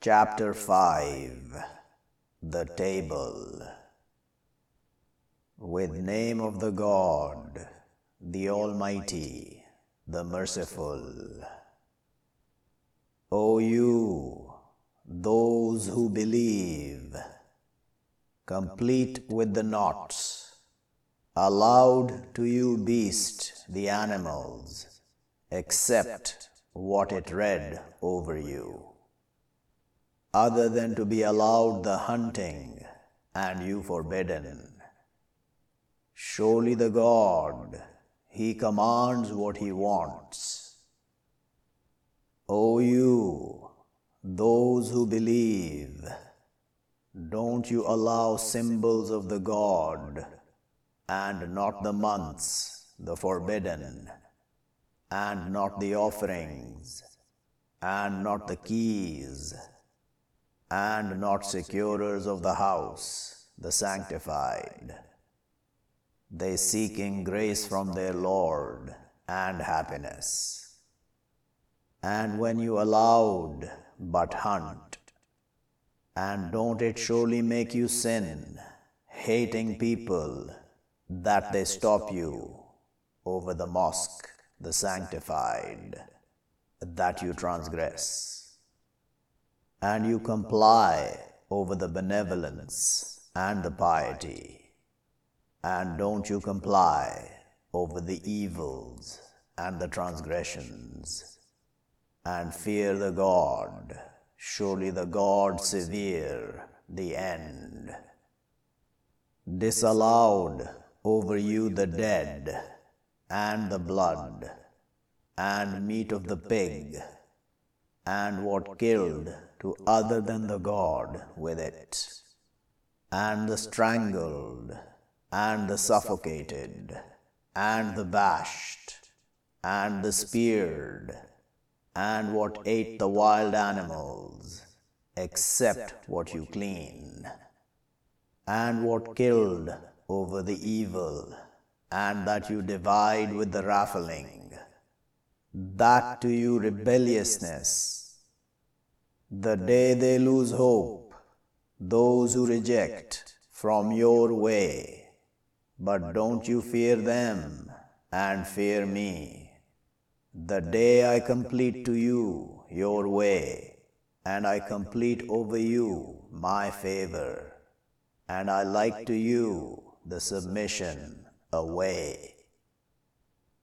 Chapter 5 The Table. With name of the God, the Almighty, the Merciful. O you, those who believe, complete with the knots, allowed to you beast the animals, except what it read over you. Other than to be allowed the hunting, and you forbidden. Surely the God, He commands what He wants. O you, those who believe, don't you allow symbols of the God, and not the months, the forbidden, and not the offerings, and not the keys, and not securers of the house, the sanctified, they seeking grace from their Lord and happiness. And when you allowed but hunt, and don't it surely make you sin, hating people, that they stop you over the mosque, the sanctified, that you transgress? And you comply over the benevolence and the piety, and don't you comply over the evils and the transgressions, and fear the God, surely the God severe, the end. Disallowed over you the dead, and the blood, and meat of the pig, and what killed to other than the God with it, and the strangled, and the suffocated, and the bashed, and the speared, and what ate the wild animals, except what you clean, and what killed over the evil, and that you divide with the raffling, that to you rebelliousness. The day they lose hope, those who reject from your way, but don't you fear them and fear me. The day I complete to you your way, and I complete over you my favor, and I like to you the submission away.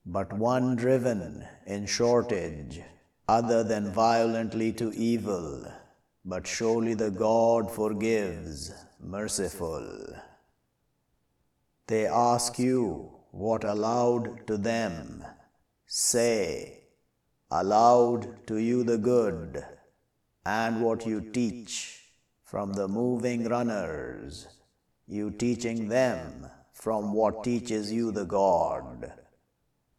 But one driven in shortage, other than violently to evil, but surely the God forgives, merciful. They ask you what allowed to them. Say, allowed to you the good, and what you teach from the moving runners, you teaching them from what teaches you the God,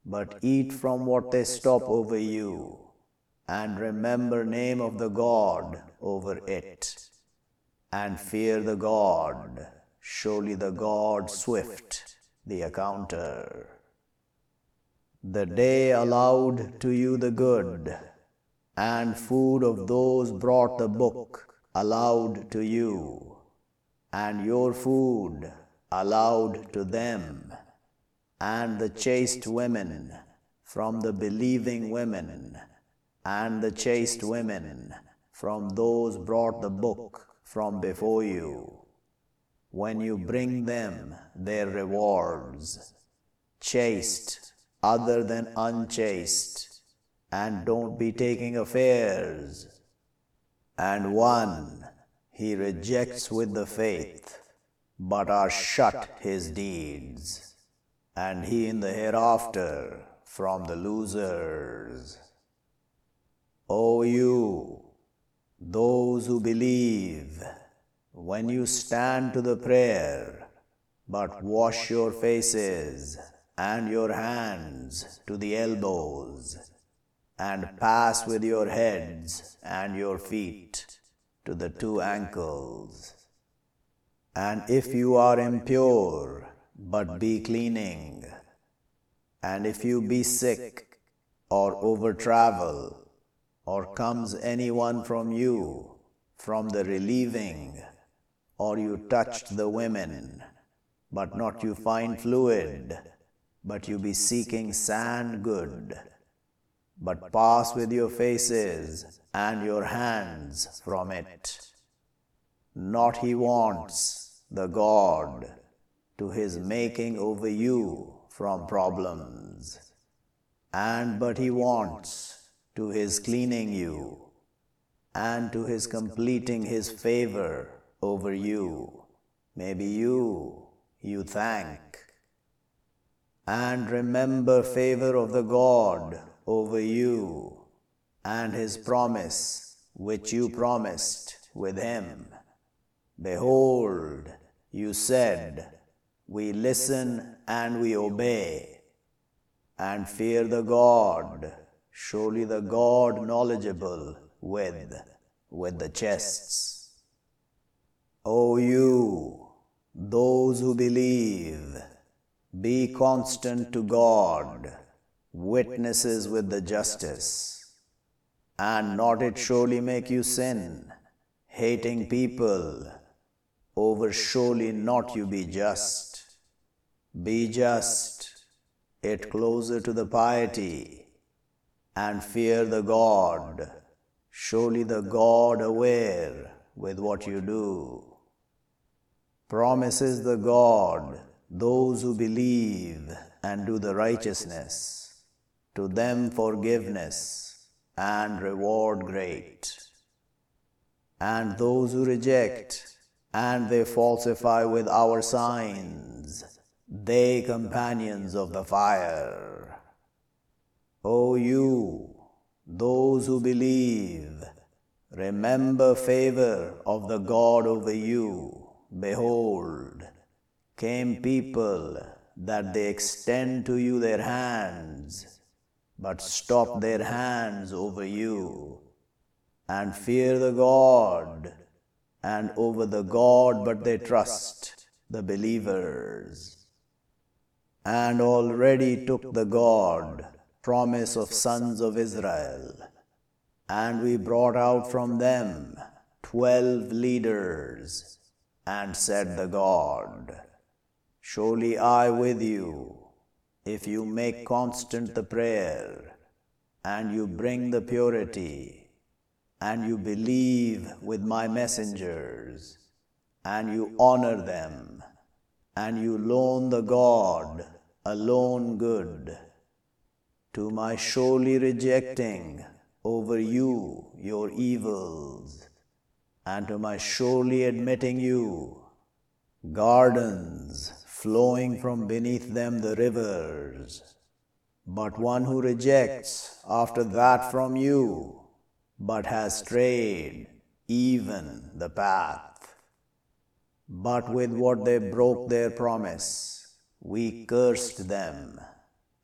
but eat from what they stop over you, and remember name of the God over it, and fear the God, surely the God swift, the accounter. The day allowed to you the good, and food of those brought the book allowed to you, and your food allowed to them, and the chaste women from the believing women, and the chaste women from those brought the book from before you, when you bring them their rewards, chaste other than unchaste, and don't be taking affairs. And one he rejects with the faith, but are shut his deeds, and he in the hereafter from the losers. O you, those who believe, when you stand to the prayer, but wash your faces and your hands to the elbows, and pass with your heads and your feet to the two ankles. And if you are impure, but be cleaning, and if you be sick or over-travel, or comes anyone from you, from the relieving, or you touched the women, but not you find fluid, but you be seeking sand good, but pass with your faces and your hands from it. Not he wants, the God, to his making over you from problems, and but he wants to his cleaning you, and to his completing his favor over you. Maybe you thank, and remember favor of the God over you, and his promise which you promised with him. Behold, you said, we listen and we obey, and fear the God, surely the God knowledgeable with the chests. O you, those who believe, be constant to God, witnesses with the justice, and not it surely make you sin, hating people, over surely not you be just. Be just, it closer to the piety, and fear the God, surely the God aware with what you do. Promises the God those who believe and do the righteousness, to them forgiveness and reward great. And those who reject, and they falsify with our signs, they companions of the fire. O you, those who believe, remember favor of the God over you. Behold, came people that they extend to you their hands, but stop their hands over you, and fear the God, and over the God but they trust the believers. And already took the God, promise of sons of Israel, and we brought out from them 12 leaders, and said the God, surely I with you, if you make constant the prayer, and you bring the purity, and you believe with my messengers, and you honor them, and you loan the God alone good, to my surely rejecting over you your evils, and to my surely admitting you gardens flowing from beneath them the rivers. But one who rejects after that from you, but has strayed even the path. But with what they broke their promise, we cursed them,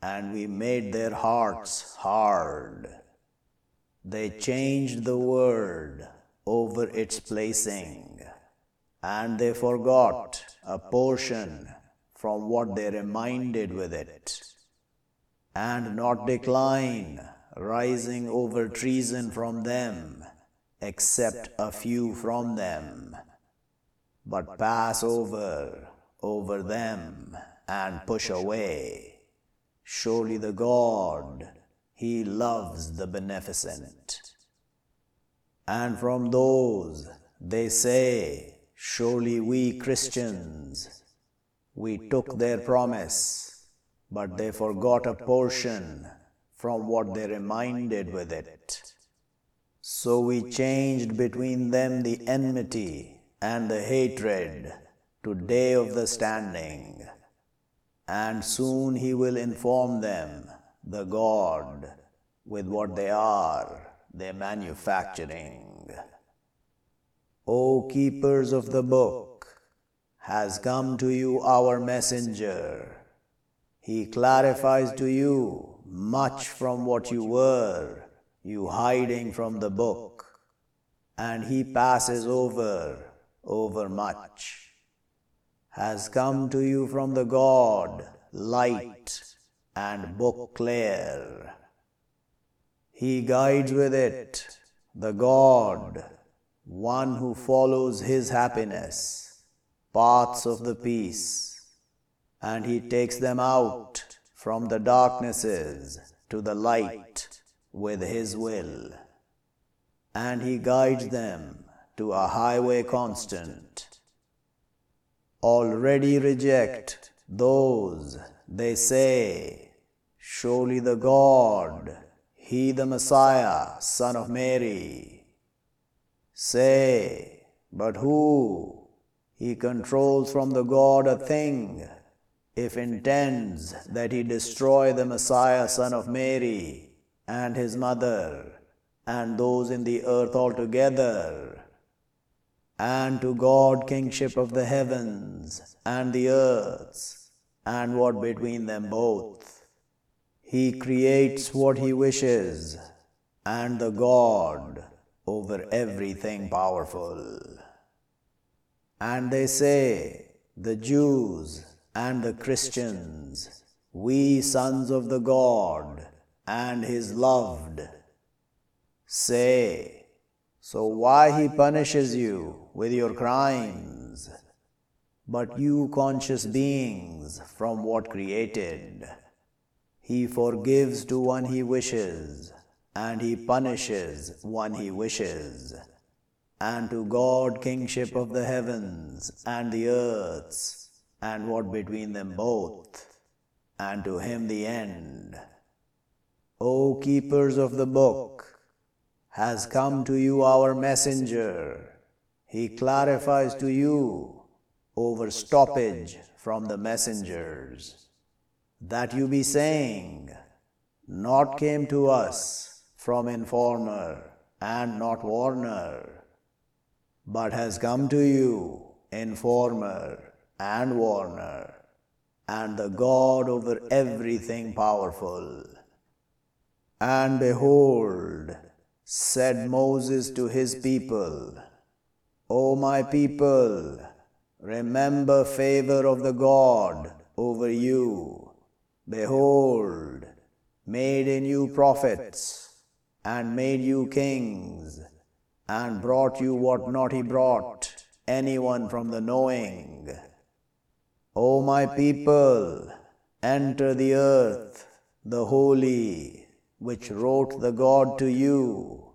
and we made their hearts hard. They changed the word over its placing, and they forgot a portion from what they reminded with it, and not decline rising over treason from them, except a few from them, but pass over them, and push away. Surely the God, he loves the beneficent. And from those, they say, surely we Christians, we took their promise, but they forgot a portion from what they reminded with it. So we changed between them the enmity and the hatred to day of the standing. And soon he will inform them, the God, with what they are, their manufacturing. O keepers of the book, has come to you our messenger. He clarifies to you much from what you were, you hiding from the book, and he passes over much. Has come to you from the God, light, and book clear. He guides with it, the God, one who follows his happiness, paths of the peace, and he takes them out from the darknesses to the light with his will, and he guides them to a highway constant. Already reject those, they say, surely the God, he the Messiah, Son of Mary. Say, but who? He controls from the God a thing, if intends that he destroy the Messiah, Son of Mary, and his mother, and those in the earth altogether, and to God kingship of the heavens and the earths, and what between them both. He creates what he wishes, and the God over everything powerful. And they say, the Jews and the Christians, we sons of the God and his loved. Say, so why he punishes you with your crimes? But you conscious beings from what created, he forgives to one he wishes, and he punishes one he wishes, and to God kingship of the heavens and the earths, and what between them both, and to him the end. O keepers of the book, has come to you our messenger. He clarifies to you over stoppage from the messengers, that you be saying, not came to us from informer and not warner, but has come to you informer and warner, and the God over everything powerful. And behold, said Moses to his people, O my people, remember favor of the God over you. Behold, made in you prophets, and made you kings, and brought you what not he brought, anyone from the knowing. O my people, enter the earth, the holy, which wrote the God to you,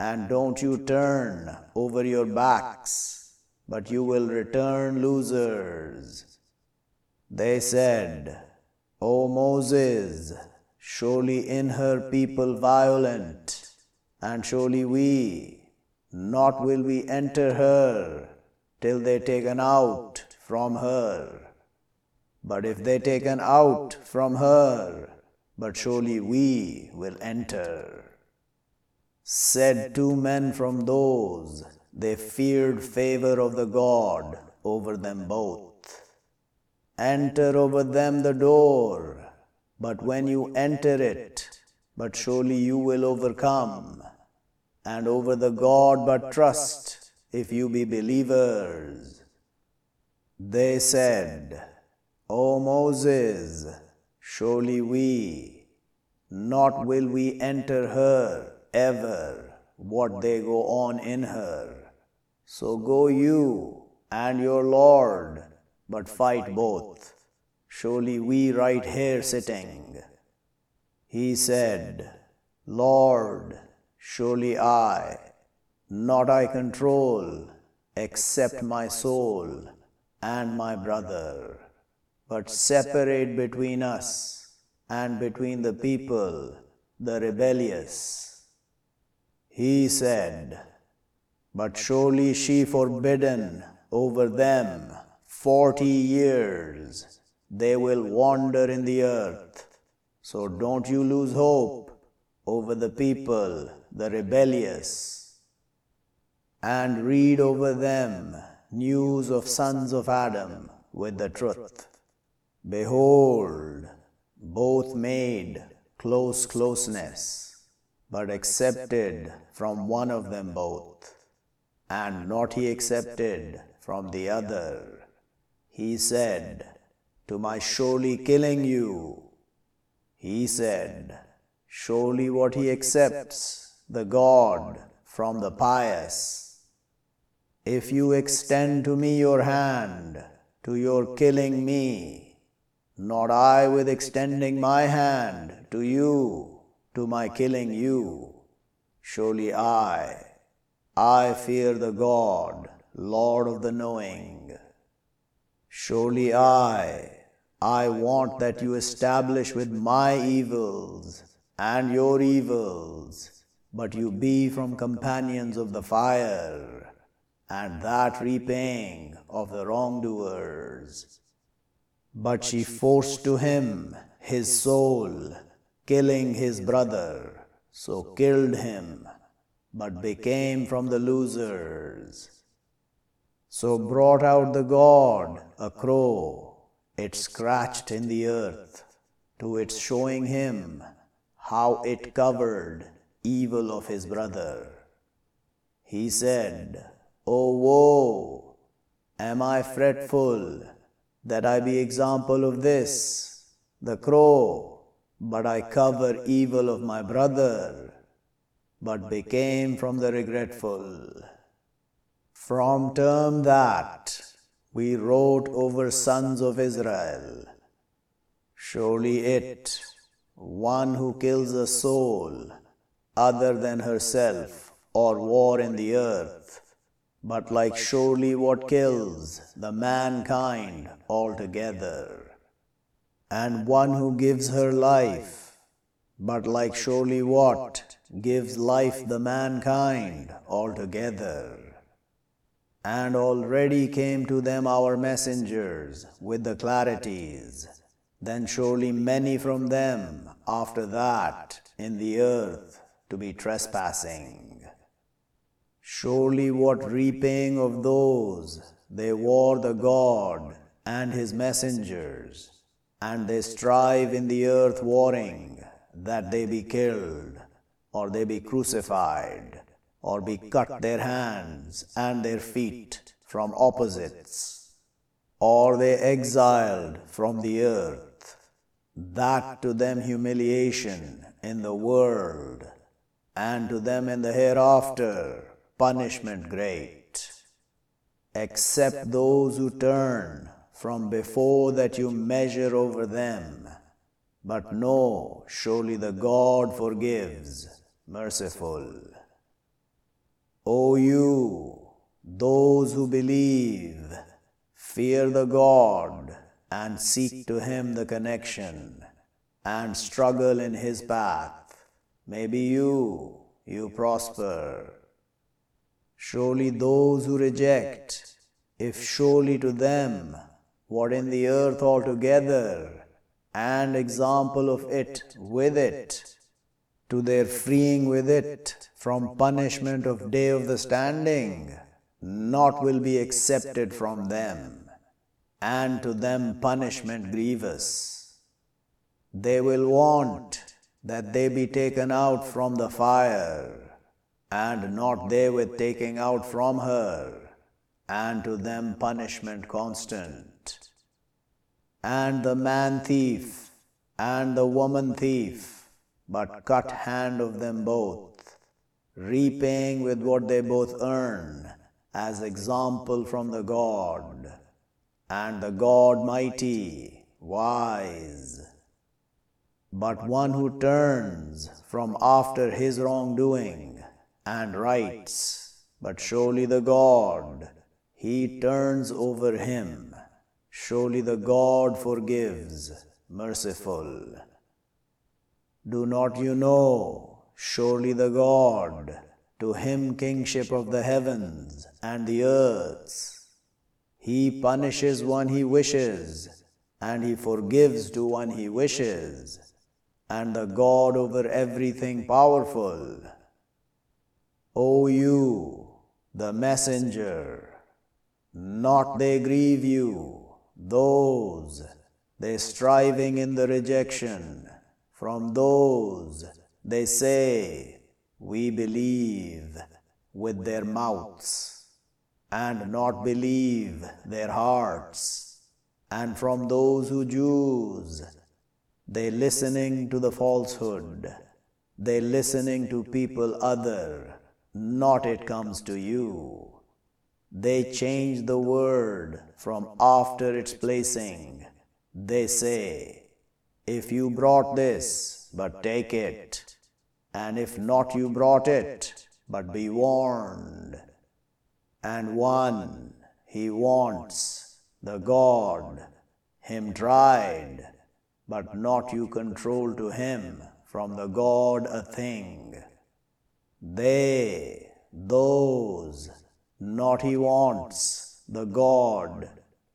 and don't you turn over your backs, but you will return losers. They said, O Moses, surely in her people violent, and surely we, not will we enter her, till they taken out from her. But if they taken out from her, but surely we will enter. Said two men from those, they feared favor of the God over them both. Enter over them the door, but when you enter it, but surely you will overcome, and over the God but trust, if you be believers. They said, O Moses, surely we, not will we enter her ever, what they go on in her. So go you and your Lord, but fight both. Surely we right here sitting. He said, Lord, surely I, not I control, except my soul and my brother. But separate between us and between the people, the rebellious. He said, but surely she forbidden over them 40 years, they will wander in the earth. So don't you lose hope over the people, the rebellious. And read over them news of sons of Adam with the truth. Behold, both made closeness, but accepted from one of them both, and not he accepted from the other. He said, to my surely killing you. He said, surely what he accepts, the God, from the pious, If you extend to me your hand, to your killing me, not I with extending my hand to you, to my killing you. Surely I fear the God, Lord of the knowing. Surely I want that you establish with my evils and your evils, but you be from companions of the fire, and that repaying of the wrongdoers. But she forced to him his soul, killing his brother, so killed him, but became from the losers. So brought out the God a crow. It scratched in the earth, to its showing him how it covered evil of his brother. He said, O woe! Am I fretful that I be example of this, the crow, but I cover evil of my brother, but became from the regretful. From term that, we wrote over sons of Israel. Surely it, one who kills a soul other than herself or war in the earth, but like surely what kills the mankind altogether. And one who gives her life, but like surely what gives life the mankind altogether. And already came to them our messengers with the clarities. Then surely many from them after that in the earth to be trespassing. Surely what repaying of those they war the God and his messengers, and they strive in the earth warring that they be killed, or they be crucified, or be cut their hands and their feet from opposites, or they exiled from the earth, that to them humiliation in the world, and to them in the hereafter punishment great. Except those who turn from before that you measure over them, but know surely the God forgives, merciful. O you, those who believe, fear the God and seek to Him the connection and struggle in His path, maybe you prosper. Surely those who reject, if surely to them what in the earth altogether and example of it with it, to their freeing with it from punishment of day of the standing, naught will be accepted from them, and to them punishment grievous. They will want that they be taken out from the fire, and not they with taking out from her, and to them punishment constant. And the man thief and the woman thief, but cut hand of them both, repaying with what they both earn, as example from the God, and the God mighty, wise. But one who turns from after his wrongdoing, and rights, but surely the God, he turns over him, surely the God forgives, merciful. Do not you know, surely the God, to him kingship of the heavens and the earths. He punishes one he wishes, and he forgives to one he wishes, and the God over everything powerful. O you, the messenger, not they grieve you, those, they striving in the rejection. From those, they say, we believe with their mouths, and not believe their hearts. And from those who Jews, they listening to the falsehood, they listening to people other, not it comes to you. They change the word from after its placing. They say, if you brought this, but take it, and if not you brought it, but be warned. And one, he wants, the God, him tried, but not you control to him from the God a thing. They, those, not he wants, the God,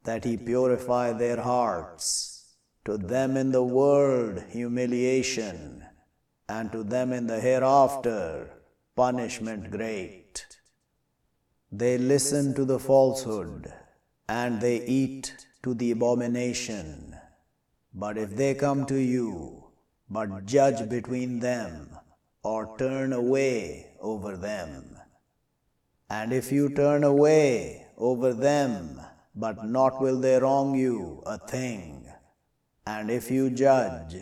that he purify their hearts, to them in the world humiliation, and to them in the hereafter punishment great. They listen to the falsehood, and they eat to the abomination. But if they come to you, but judge between them, or turn away over them. And if you turn away over them, but not will they wrong you a thing. And if you judge,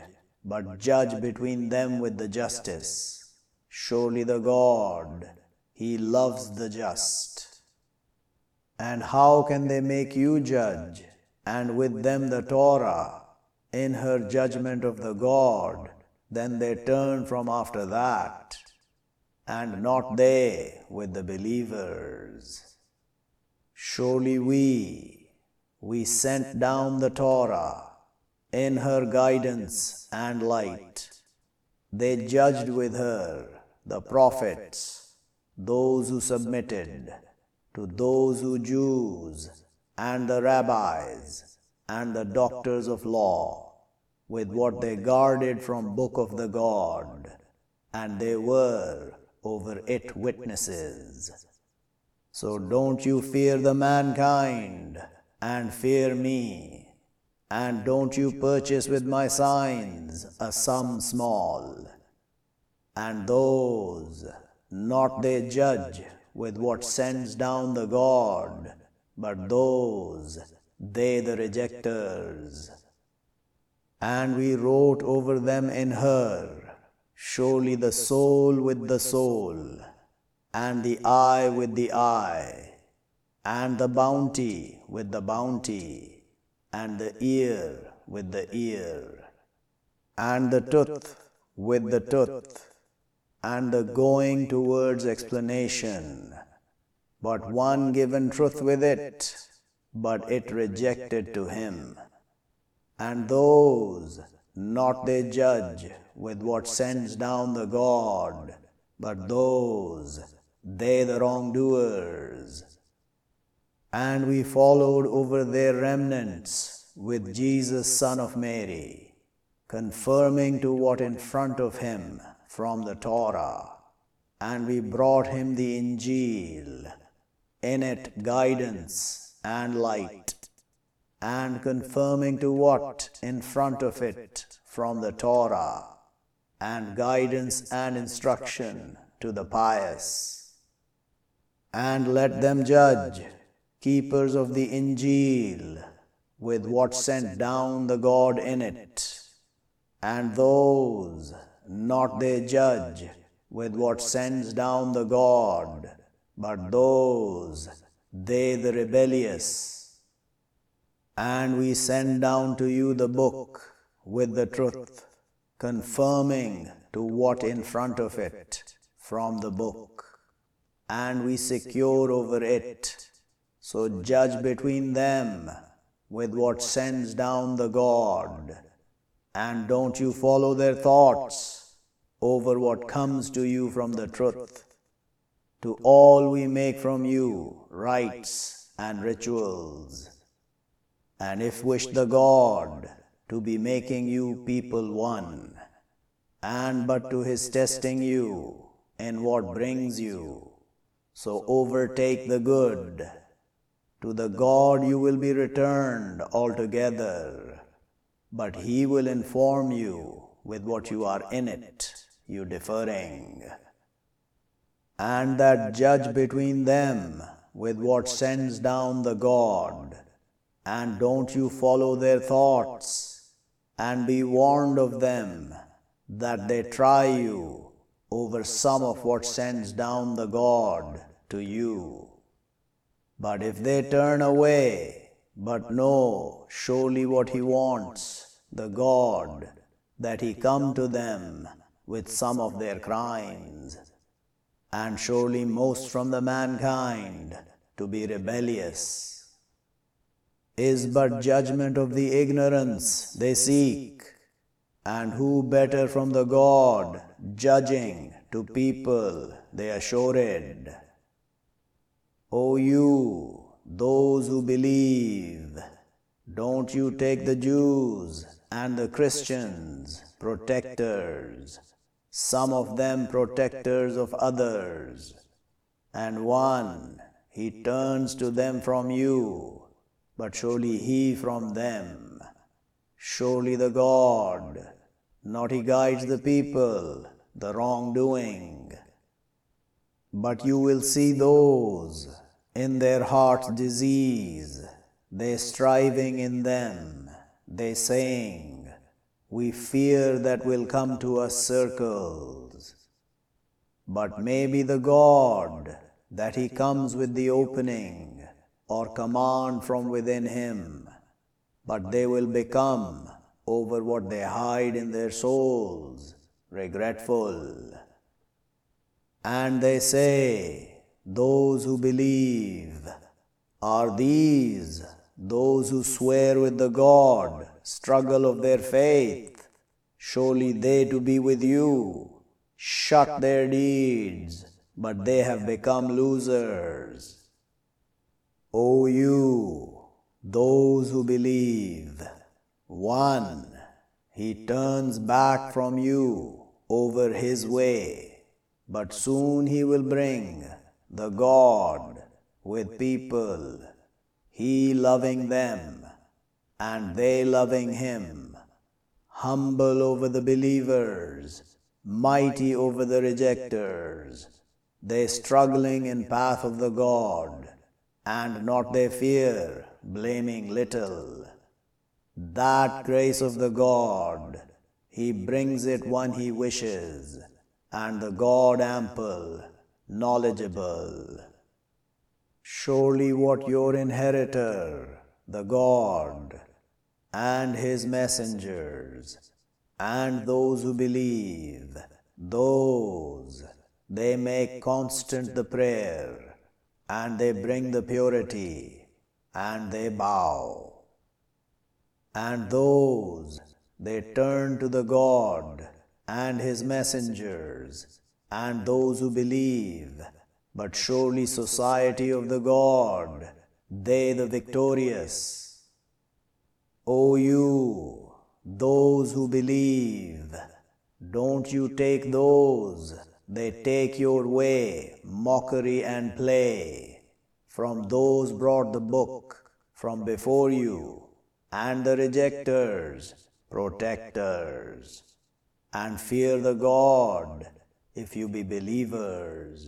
but judge between them with the justice, surely the God, he loves the just. And how can they make you judge, and with them the Torah, in her judgment of the God, then they turn from after that, and not they with the believers. Surely we sent down the Torah in her guidance and light. They judged with her, the prophets, those who submitted, to those who Jews, and the rabbis, and the doctors of law, with what they guarded from book of the God, and they were over it witnesses. So don't you fear the mankind, and fear me, and don't you purchase with my signs a sum small. And those, not they judge with what sends down the God, but those, they the rejecters. And we wrote over them in her, surely the soul with the soul, and the eye with the eye, and the bounty with the bounty, and the ear with the ear, and the tooth with the tooth, and the going towards explanation, but one given truth with it, but it rejected to him. And those, not they judge with what sends down the God, but those, they the wrongdoers. And we followed over their remnants with Jesus, son of Mary, confirming to what in front of him from the Torah, and we brought him the Injil, in it guidance and light, and confirming to what in front of it from the Torah, and guidance and instruction to the pious. And let them judge, keepers of the Injil, with what sent down the God in it. And those, not they judge, with what sends down the God, but those, they the rebellious. And we send down to you the book with the truth, confirming to what in front of it from the book, and we secure over it, so judge between them with what sends down the God, and don't you follow their thoughts over what comes to you from the truth. To all we make from you rites and rituals. And if wish the God to be making you people one, and but to his testing you in what brings you, so overtake the good. To the God you will be returned altogether, but he will inform you with what you are in it, you deferring. And that judge between them with what sends down the God, and don't you follow their thoughts, and be warned of them, that they try you over some of what sends down the God to you. But if they turn away, but know surely what he wants, the God, that he come to them with some of their crimes, and surely most from the mankind to be rebellious, is but judgment of the ignorance they seek, and who better from the God judging to people they assured. O you, those who believe, don't you take the Jews and the Christians protectors, some of them protectors of others, and one, he turns to them from you, but surely he from them. Surely the God, not he guides the people, the wrongdoing. But you will see those, in their heart's disease, they striving in them, they saying, we fear that will come to us circles. But maybe the God, that he comes with the opening, or command from within him, but they will become, over what they hide in their souls, regretful. And they say, those who believe, are these those who swear with the God, struggle of their faith? Surely they to be with you, shut their deeds, but they have become losers. O you, those who believe, one, he turns back from you over his way. But soon he will bring the God with people, he loving them, and they loving him, humble over the believers, mighty over the rejecters, they struggling in path of the God, and not they fear, blaming little. That grace of the God, he brings it when he wishes, and the God ample, knowledgeable. Surely what your inheritor, the God, and his messengers, and those who believe, those, they make constant the prayer, and they bring the purity, and they bow. And those, they turn to the God, and his messengers, and those who believe, but surely society of the God, they the victorious. O you, those who believe, don't you take those, they take your way, mockery and play, from those brought the book, from before you, and the rejectors, protectors. And fear the God, if you be believers.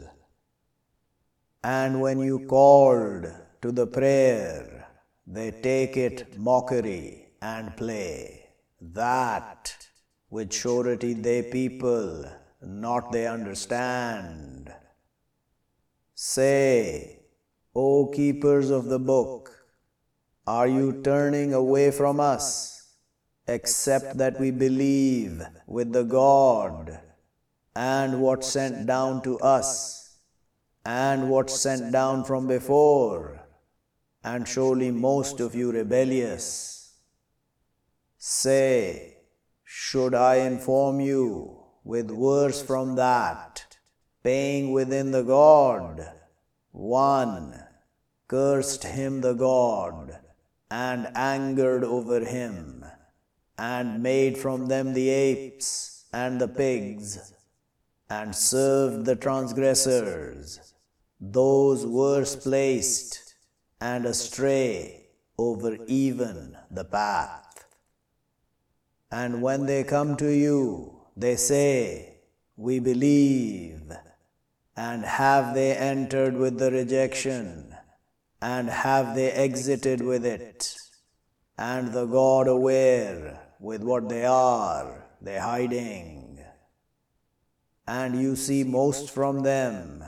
And when you called to the prayer, they take it mockery and play, that with surety they people, not they understand. Say, O keepers of the book, are you turning away from us? Except that we believe with the God, and what sent down to us, and what sent down from before, and surely most of you rebellious. Say, should I inform you with worse from that, paying within the God? One, cursed him the God, and angered over him, and made from them the apes and the pigs, and served the transgressors, those worse placed, and astray over even the path. And when they come to you, they say, we believe, and have they entered with the rejection, and have they exited with it, and the God aware, with what they are, they hiding. And you see most from them,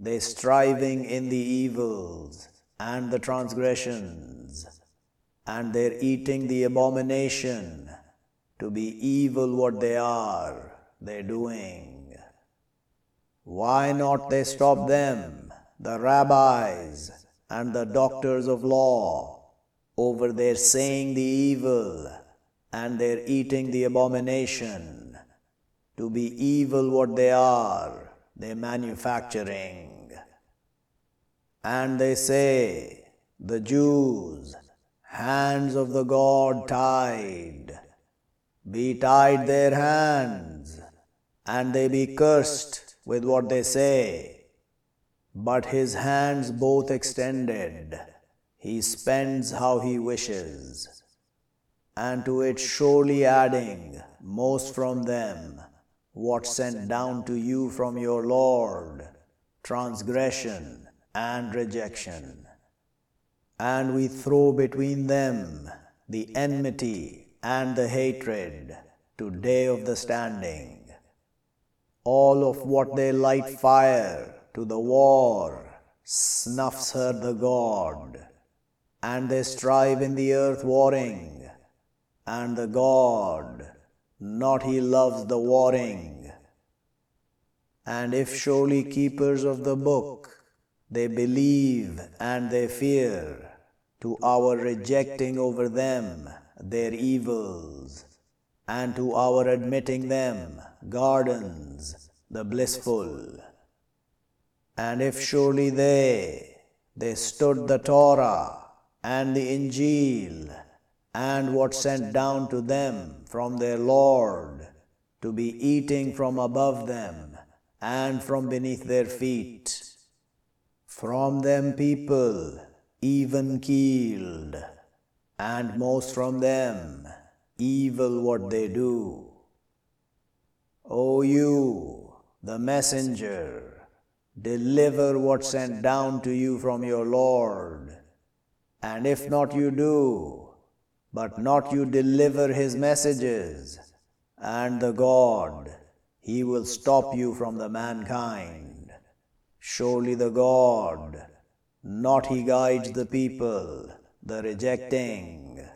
they striving in the evils, and the transgressions, and their eating the abomination, to be evil what they are, they doing. Why not they stop them, the rabbis and the doctors of law, over their saying the evil, and their eating the abomination, to be evil what they are, they manufacturing? And they say, the Jews, hands of the God tied, be tied their hands, and they be cursed with what they say. But his hands both extended, he spends how he wishes, and to it surely adding most from them, what sent down to you from your Lord, transgression and rejection. And we throw between them the enmity and the hatred to day of the standing. All of what they light fire to the war, snuffs her the God, and they strive in the earth warring, and the God, not he loves the warring. And if surely keepers of the book, they believe and they fear, to our rejecting over them their evils, and to our admitting them gardens, the blissful. And if surely they stood the Torah and the Injil, and what sent down to them from their Lord, to be eating from above them, and from beneath their feet, from them people even keeled, and most from them evil what they do. O you, the messenger, deliver what sent down to you from your Lord, and if not you do, but not you deliver his messages, and the God, he will stop you from the mankind. Surely the God, not he guides the people, the rejecting.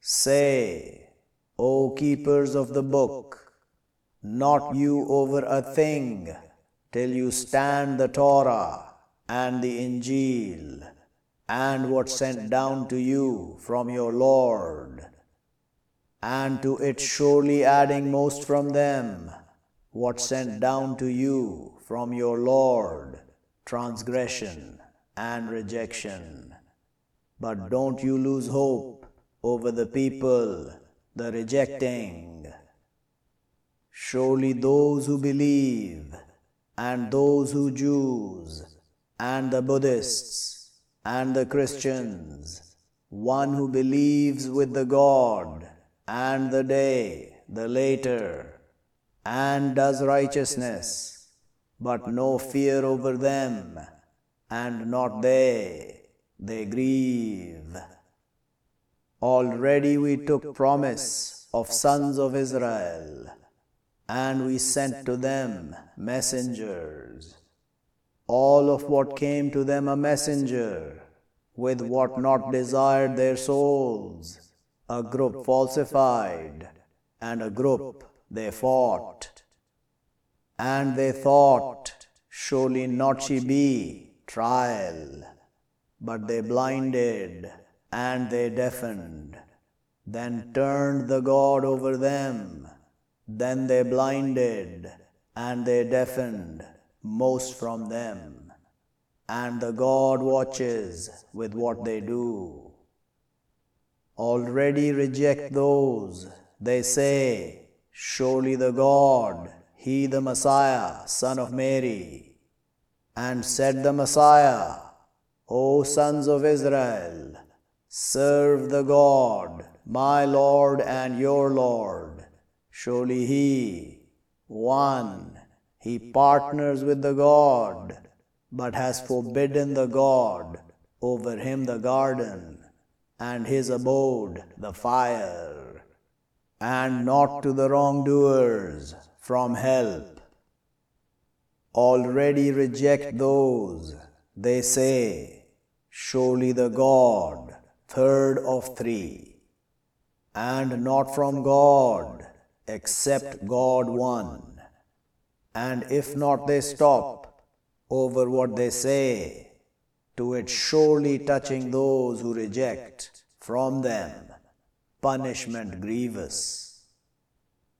Say, O keepers of the book, not you over a thing, till you stand the Torah and the Injil, and what sent down to you from your Lord, and to it surely adding most from them, what sent down to you from your Lord, transgression and rejection. But don't you lose hope over the people, the rejecting. Surely those who believe, and those who Jews, and the Buddhists, and the Christians, one who believes with the God, and the day, the later, and does righteousness, but no fear over them, and not they grieve. Already we took promise of sons of Israel, and we sent to them messengers. All of what came to them a messenger, with what not desired their souls, a group falsified, and a group they fought. And they thought, surely not she be trial, but they blinded, and they deafened. Then turned the God over them, then they blinded, and they deafened, most from them, and the God watches with what they do. Already reject those, they say, surely the God, he the Messiah, son of Mary. And said the Messiah, O sons of Israel, serve the God, my Lord and your Lord. Surely he, one, he partners with the God, but has forbidden the God, over him the garden, and his abode the fire, and not to the wrongdoers from help. Already reject those, they say, surely the God, third of three, and not from God, except God one. And if not they stop over what they say, to it surely touching those who reject from them punishment grievous.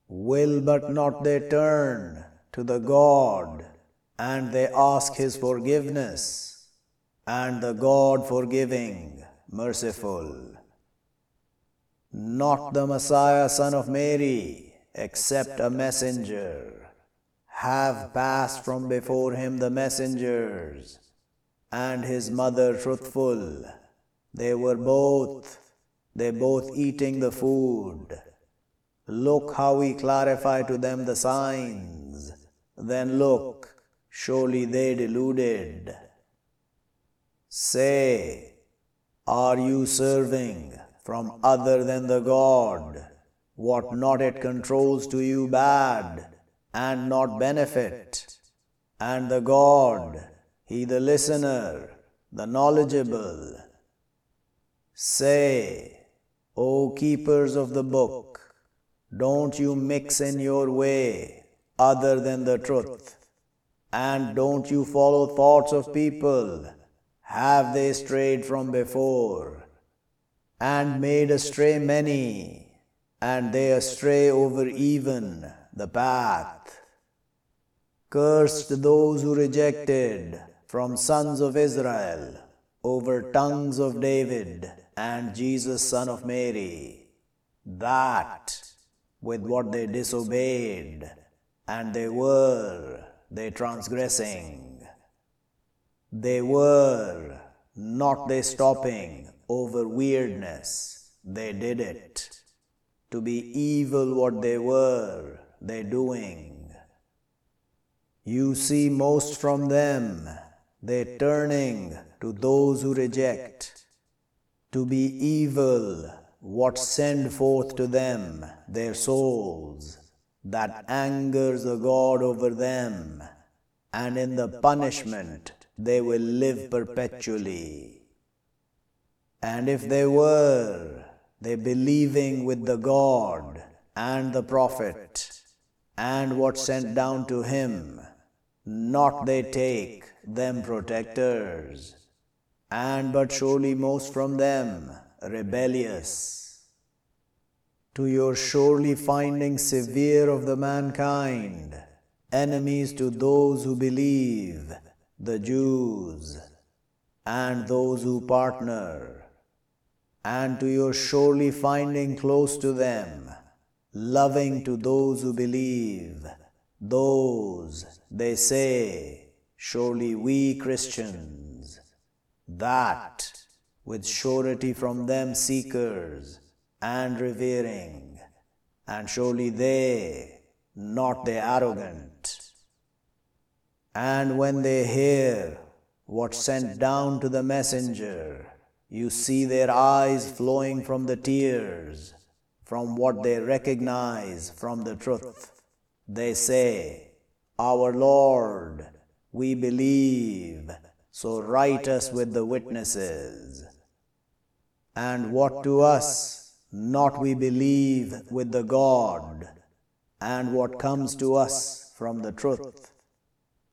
Will but not they turn to the God, and they ask His forgiveness, and the God forgiving, merciful. Not the Messiah, son of Mary, except a messenger, have passed from before him the messengers, and his mother truthful. They both eating the food. Look how we clarify to them the signs. Then look, surely they deluded. Say, are you serving from other than the God what not it controls to you bad and not benefit? And the God, He the listener, the knowledgeable. Say, O keepers of the book, don't you mix in your way other than the truth, and don't you follow thoughts of people. Have they strayed from before, and made astray many, and they astray over even the path? Cursed those who rejected from sons of Israel over tongues of David and Jesus son of Mary, that with what they disobeyed, and they were transgressing. They were not they stopping over weirdness, they did it. To be evil what they were, they doing. You see most from them, they turning to those who reject. To be evil, what send forth to them their souls, that angers the God over them, and in the punishment they will live perpetually. And if they believing with the God and the prophet, and what sent down to him, not they take them protectors, and but surely most from them rebellious. To your surely finding severe of the mankind, enemies to those who believe, the Jews, and those who partner, and to your surely finding close to them, loving to those who believe, those they say, surely we Christians, that with surety from them seekers and revering, and surely they, not they arrogant. And when they hear what sent down to the messenger, you see their eyes flowing from the tears, from what they recognize from the truth. They say, Our Lord, we believe, so write us with the witnesses. And what to us, not we believe with the God, and what comes to us from the truth,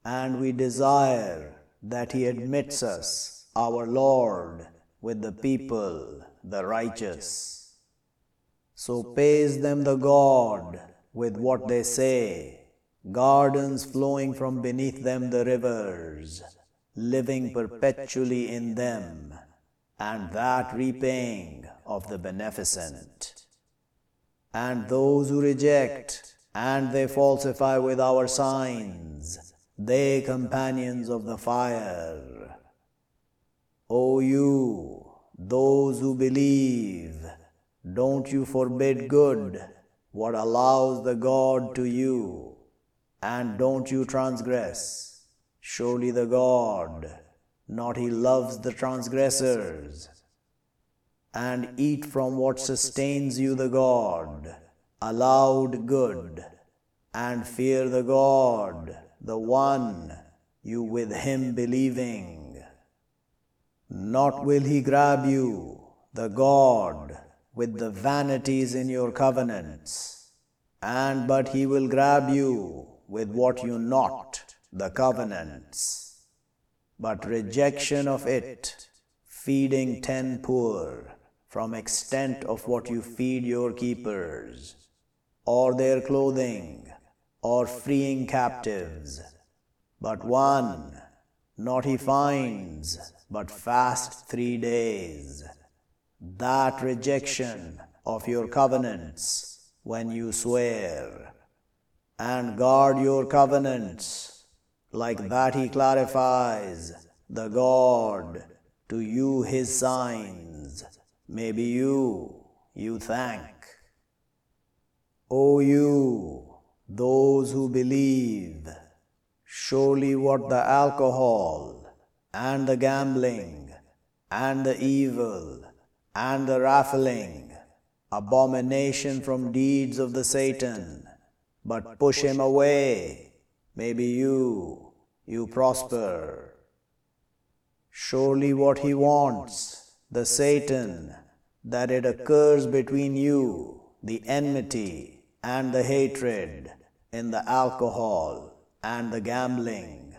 and we desire that He admits us, our Lord, with the people, the righteous. So pays them the God with what they say, gardens flowing from beneath them the rivers, living perpetually in them, and that repaying of the beneficent. And those who reject, and they falsify with our signs, they companions of the fire. O you, those who believe, don't you forbid good, what allows the God to you, and don't you transgress, surely the God, not He loves the transgressors. And eat from what sustains you the God, allowed good, and fear the God, the one, you with Him believing. Not will he grab you, the God, with the vanities in your covenants, and but he will grab you with what you not, the covenants. But rejection of it, feeding 10 poor, from extent of what you feed your keepers, or their clothing, or freeing captives. But one, not he finds, but fast 3 days. That rejection of your covenants when you swear. And guard your covenants, like that he clarifies, the God, to you his signs. Maybe you thank. O you, those who believe, surely what the alcohol, and the gambling, and the evil, and the raffling, abomination from deeds of the Satan, but push him away, maybe you prosper. Surely what he wants, the Satan, that it occurs between you, the enmity and the hatred, in the alcohol and the gambling,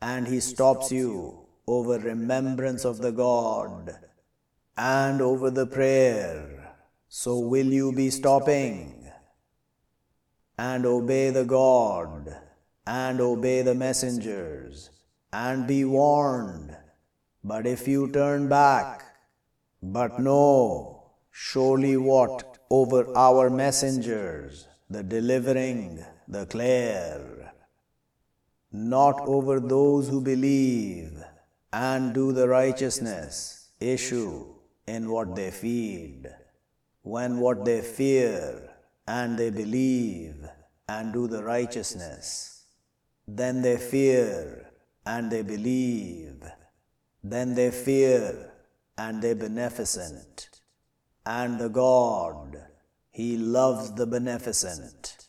and he stops you over remembrance of the God and over the prayer. So will you be stopping? And obey the God, and obey the messengers, and be warned. But if you turn back, but no, surely what over our messengers, the delivering, the clear. Not over those who believe, and do the righteousness, issue in what they feed, when what they fear, and they believe, and do the righteousness. Then they fear, and they believe. Then they fear, and they beneficent. And the God, he loves the beneficent.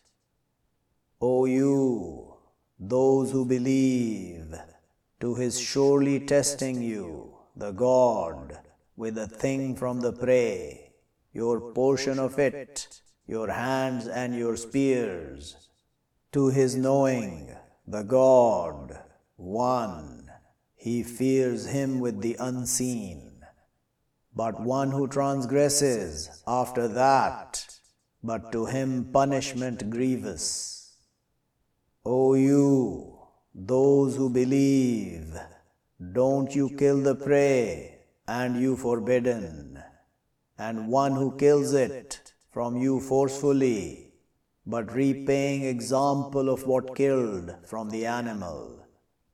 O you, those who believe, to his surely testing you, the God, with a thing from the prey, your portion of it, your hands and your spears, to his knowing, the God, one, he fears him with the unseen. But one who transgresses after that, but to him punishment grievous. O you, those who believe, don't you kill the prey, and you forbidden, and one who kills it, from you forcefully, but repaying example of what killed from the animal.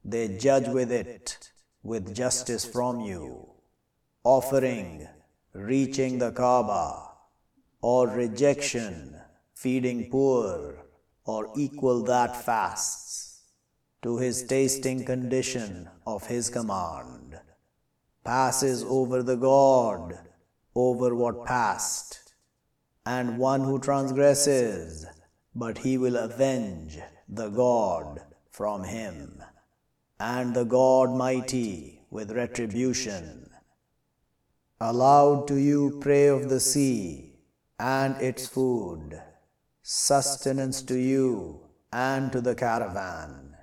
They judge with it, with justice from you, offering, reaching the Kaaba, or rejection, feeding poor, or equal that fasts, to his tasting condition of his command, passes over the God, over what passed. And one who transgresses, but he will avenge the God from him, and the God mighty with retribution. Allowed to you prey of the sea, and its food, sustenance to you and to the caravan,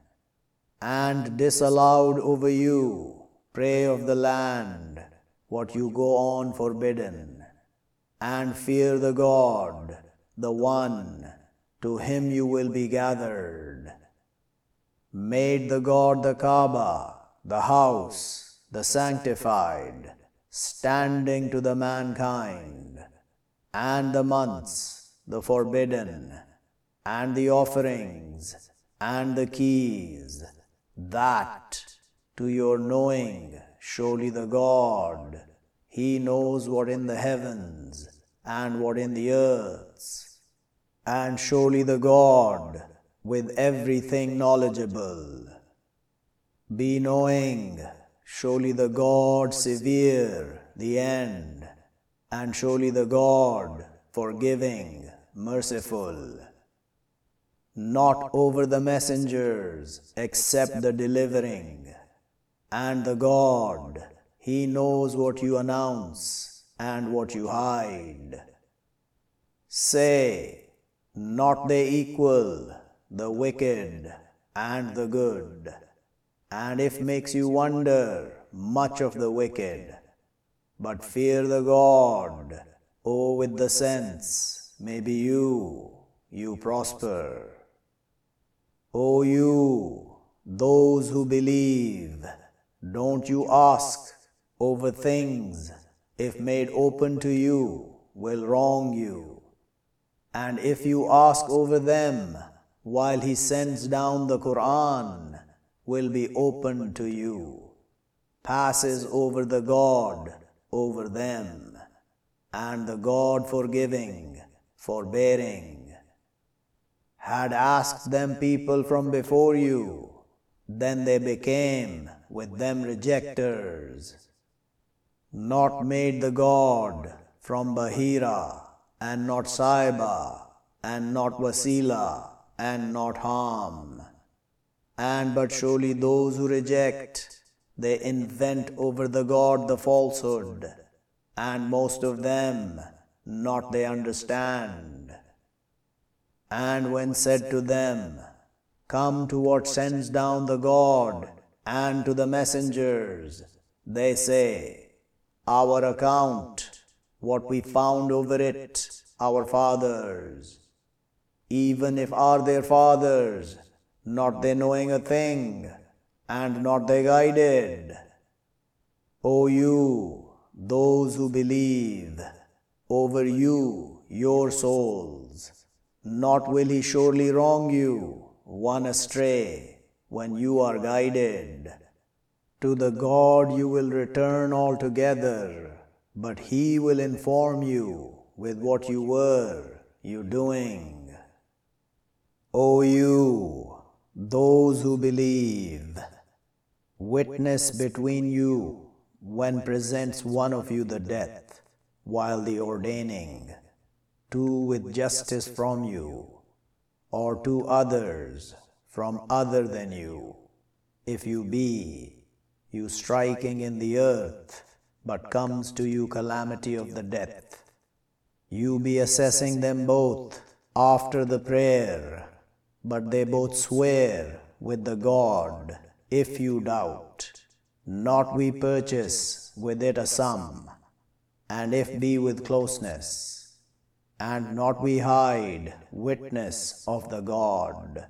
and disallowed over you prey of the land, what you go on forbidden. And fear the God, the One, to him you will be gathered. Made the God the Kaaba, the house, the sanctified, standing to the mankind, and the months, the forbidden, and the offerings, and the keys, that, to your knowing, surely the God, he knows what in the heavens and what in the earths, and surely the God with everything knowledgeable. Be knowing, surely the God severe, the end, and surely the God forgiving, merciful. Not over the messengers except the delivering, and the God, He knows what you announce and what you hide. Say, not they equal, the wicked and the good, and if makes you wonder much of the wicked. But fear the God, O with the sense, maybe you prosper. O you, those who believe, don't you ask over things, if made open to you, will wrong you. And if you ask over them, while He sends down the Quran, will be open to you. Passes over the God over them, and the God forgiving, forbearing. Had asked them people from before you, then they became with them rejecters. Not made the God from Bahira, and not Saiba, and not Wasila, and not harm. And but surely those who reject, they invent over the God the falsehood, and most of them not they understand. And when said to them, come to what sends down the God, and to the messengers, they say, our account, what we found over it, our fathers. Even if are their fathers, not they knowing a thing, and not they guided. O you, those who believe, over you, your souls, not will He surely wrong you, one astray, when you are guided. To the God you will return altogether, but He will inform you with what you were, you doing. O you, those who believe, witness between you when presents one of you the death, while the ordaining, two with justice from you, or two others from other than you, if you be, you striking in the earth, but comes to you calamity of the death. You be assessing them both after the prayer, but they both swear with the God, if you doubt, not we purchase with it a sum, and if be with closeness. And not we hide witness of the God,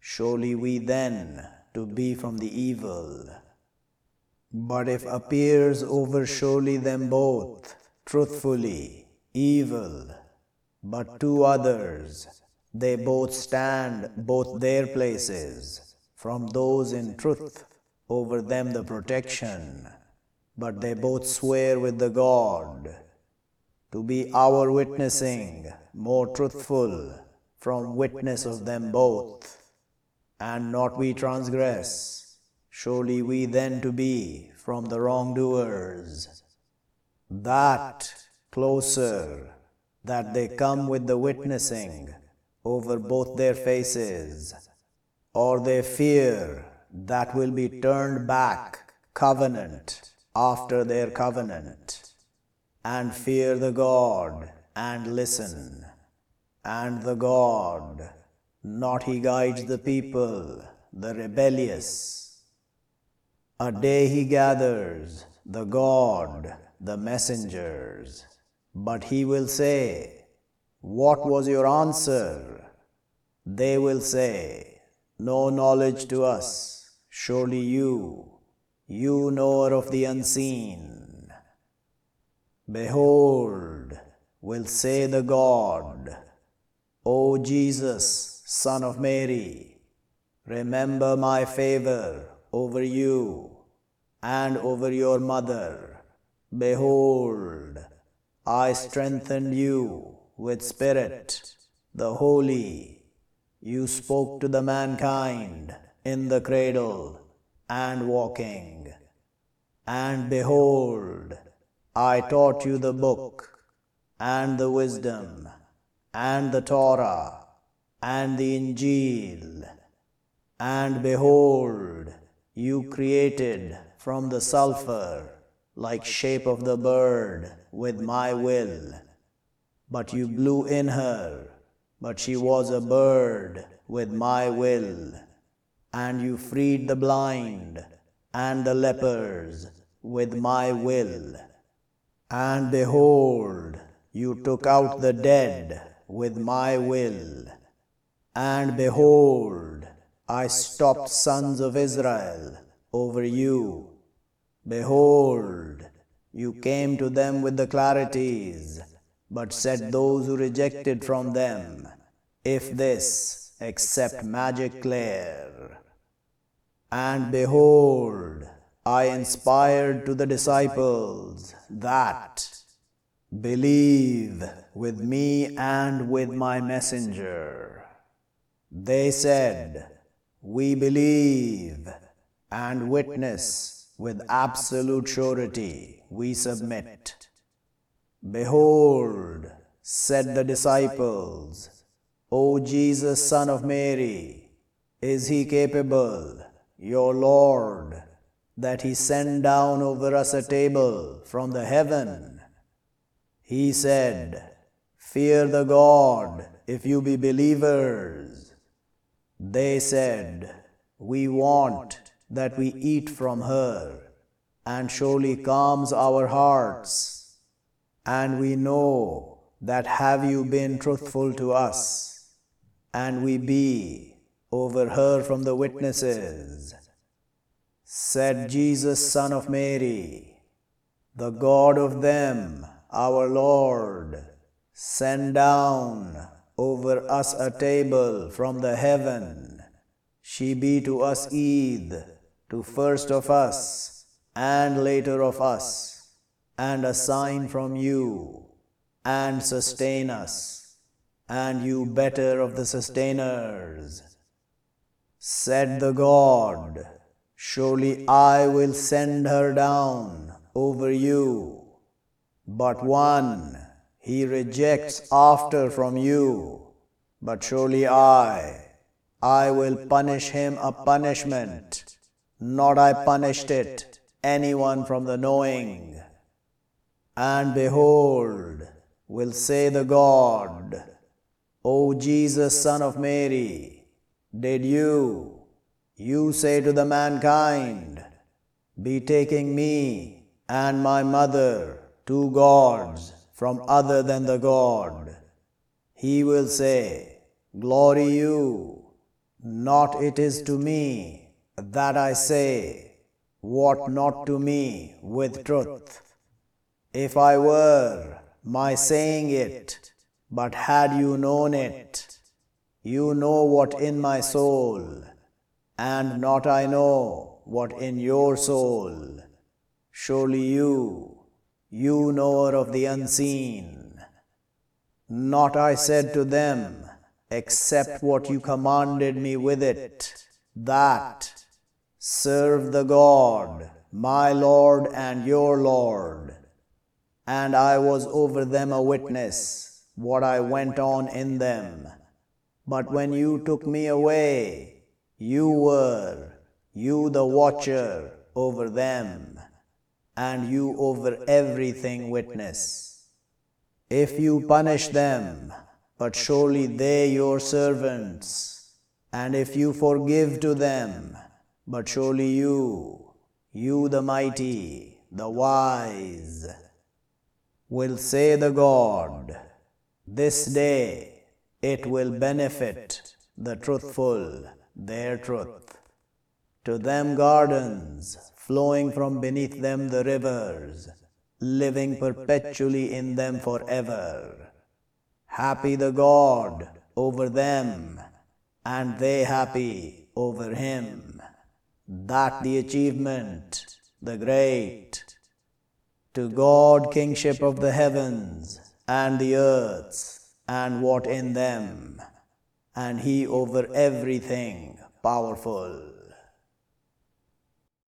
surely we then to be from the evil. But if appears over surely them both, truthfully, evil, but two others, they both stand both their places, from those in truth, over them the protection, but they both swear with the God. To be our witnessing more truthful from witness of them both, and not we transgress, surely we then to be from the wrongdoers. That closer, that they come with the witnessing over both their faces, or they fear that will be turned back covenant after their covenant. And fear the God, and listen, and the God, not He guides the people, the rebellious. A day He gathers, the God, the messengers, but He will say, what was your answer? They will say, no knowledge to us, surely you knower of the unseen. Behold, will say the God, O Jesus, Son of Mary, remember my favor over you and over your mother. Behold, I strengthened you with Spirit, the Holy. You spoke to the mankind in the cradle and walking. And behold, I taught you the book, and the wisdom, and the Torah, and the Injil. And behold, you created from the sulfur like shape of the bird, with my will. But you blew in her, but she was a bird, with my will. And you freed the blind and the lepers, with my will. And behold, you took out the dead, with my will. And behold, I stopped sons of Israel over you. Behold, you came to them with the clarities, but set those who rejected from them, if this, except magic clear. And behold, I inspired to the disciples that, believe with me and with my messenger. They said, we believe, and witness with absolute surety we submit. Behold, said the disciples, O Jesus, Son of Mary, is he capable, your Lord, that he send down over us a table from the heaven? He said, fear the God, if you be believers. They said, we want that we eat from her, and surely calms our hearts. And we know that have you been truthful to us, and we be over her from the witnesses. Said Jesus, Son of Mary, the God of them, our Lord, send down over us a table from the heaven. She be to us Eid, to first of us, and later of us, and a sign from you, and sustain us, and you better of the sustainers. Said the God, surely I will send her down over you. But one he rejects after from you, but surely I will punish him a punishment. Not I punished it, anyone from the knowing. And behold, will say the God, O Jesus, Son of Mary, did you say to the mankind, be taking me and my mother, two gods from other than the God? He will say, glory you, not it is to me that I say, what not to me with truth. If I were my saying it, but had you known it, you know what in my soul, and not I know what in your soul. Surely you knower of the unseen. Not I said to them, except what you commanded me with it, that, serve the God, my Lord and your Lord. And I was over them a witness, what I went on in them. But when you took me away, you were the watcher over them, and you over everything witness. If you punish them, but surely they your servants, and if you forgive to them, but surely you the mighty, the wise. Will say the God, this day it will benefit the truthful their truth. To them gardens, flowing from beneath them the rivers, living perpetually in them forever. Happy the God over them, and they happy over him. That the achievement, the great. To God kingship of the heavens and the earths and what in them, and he over everything powerful.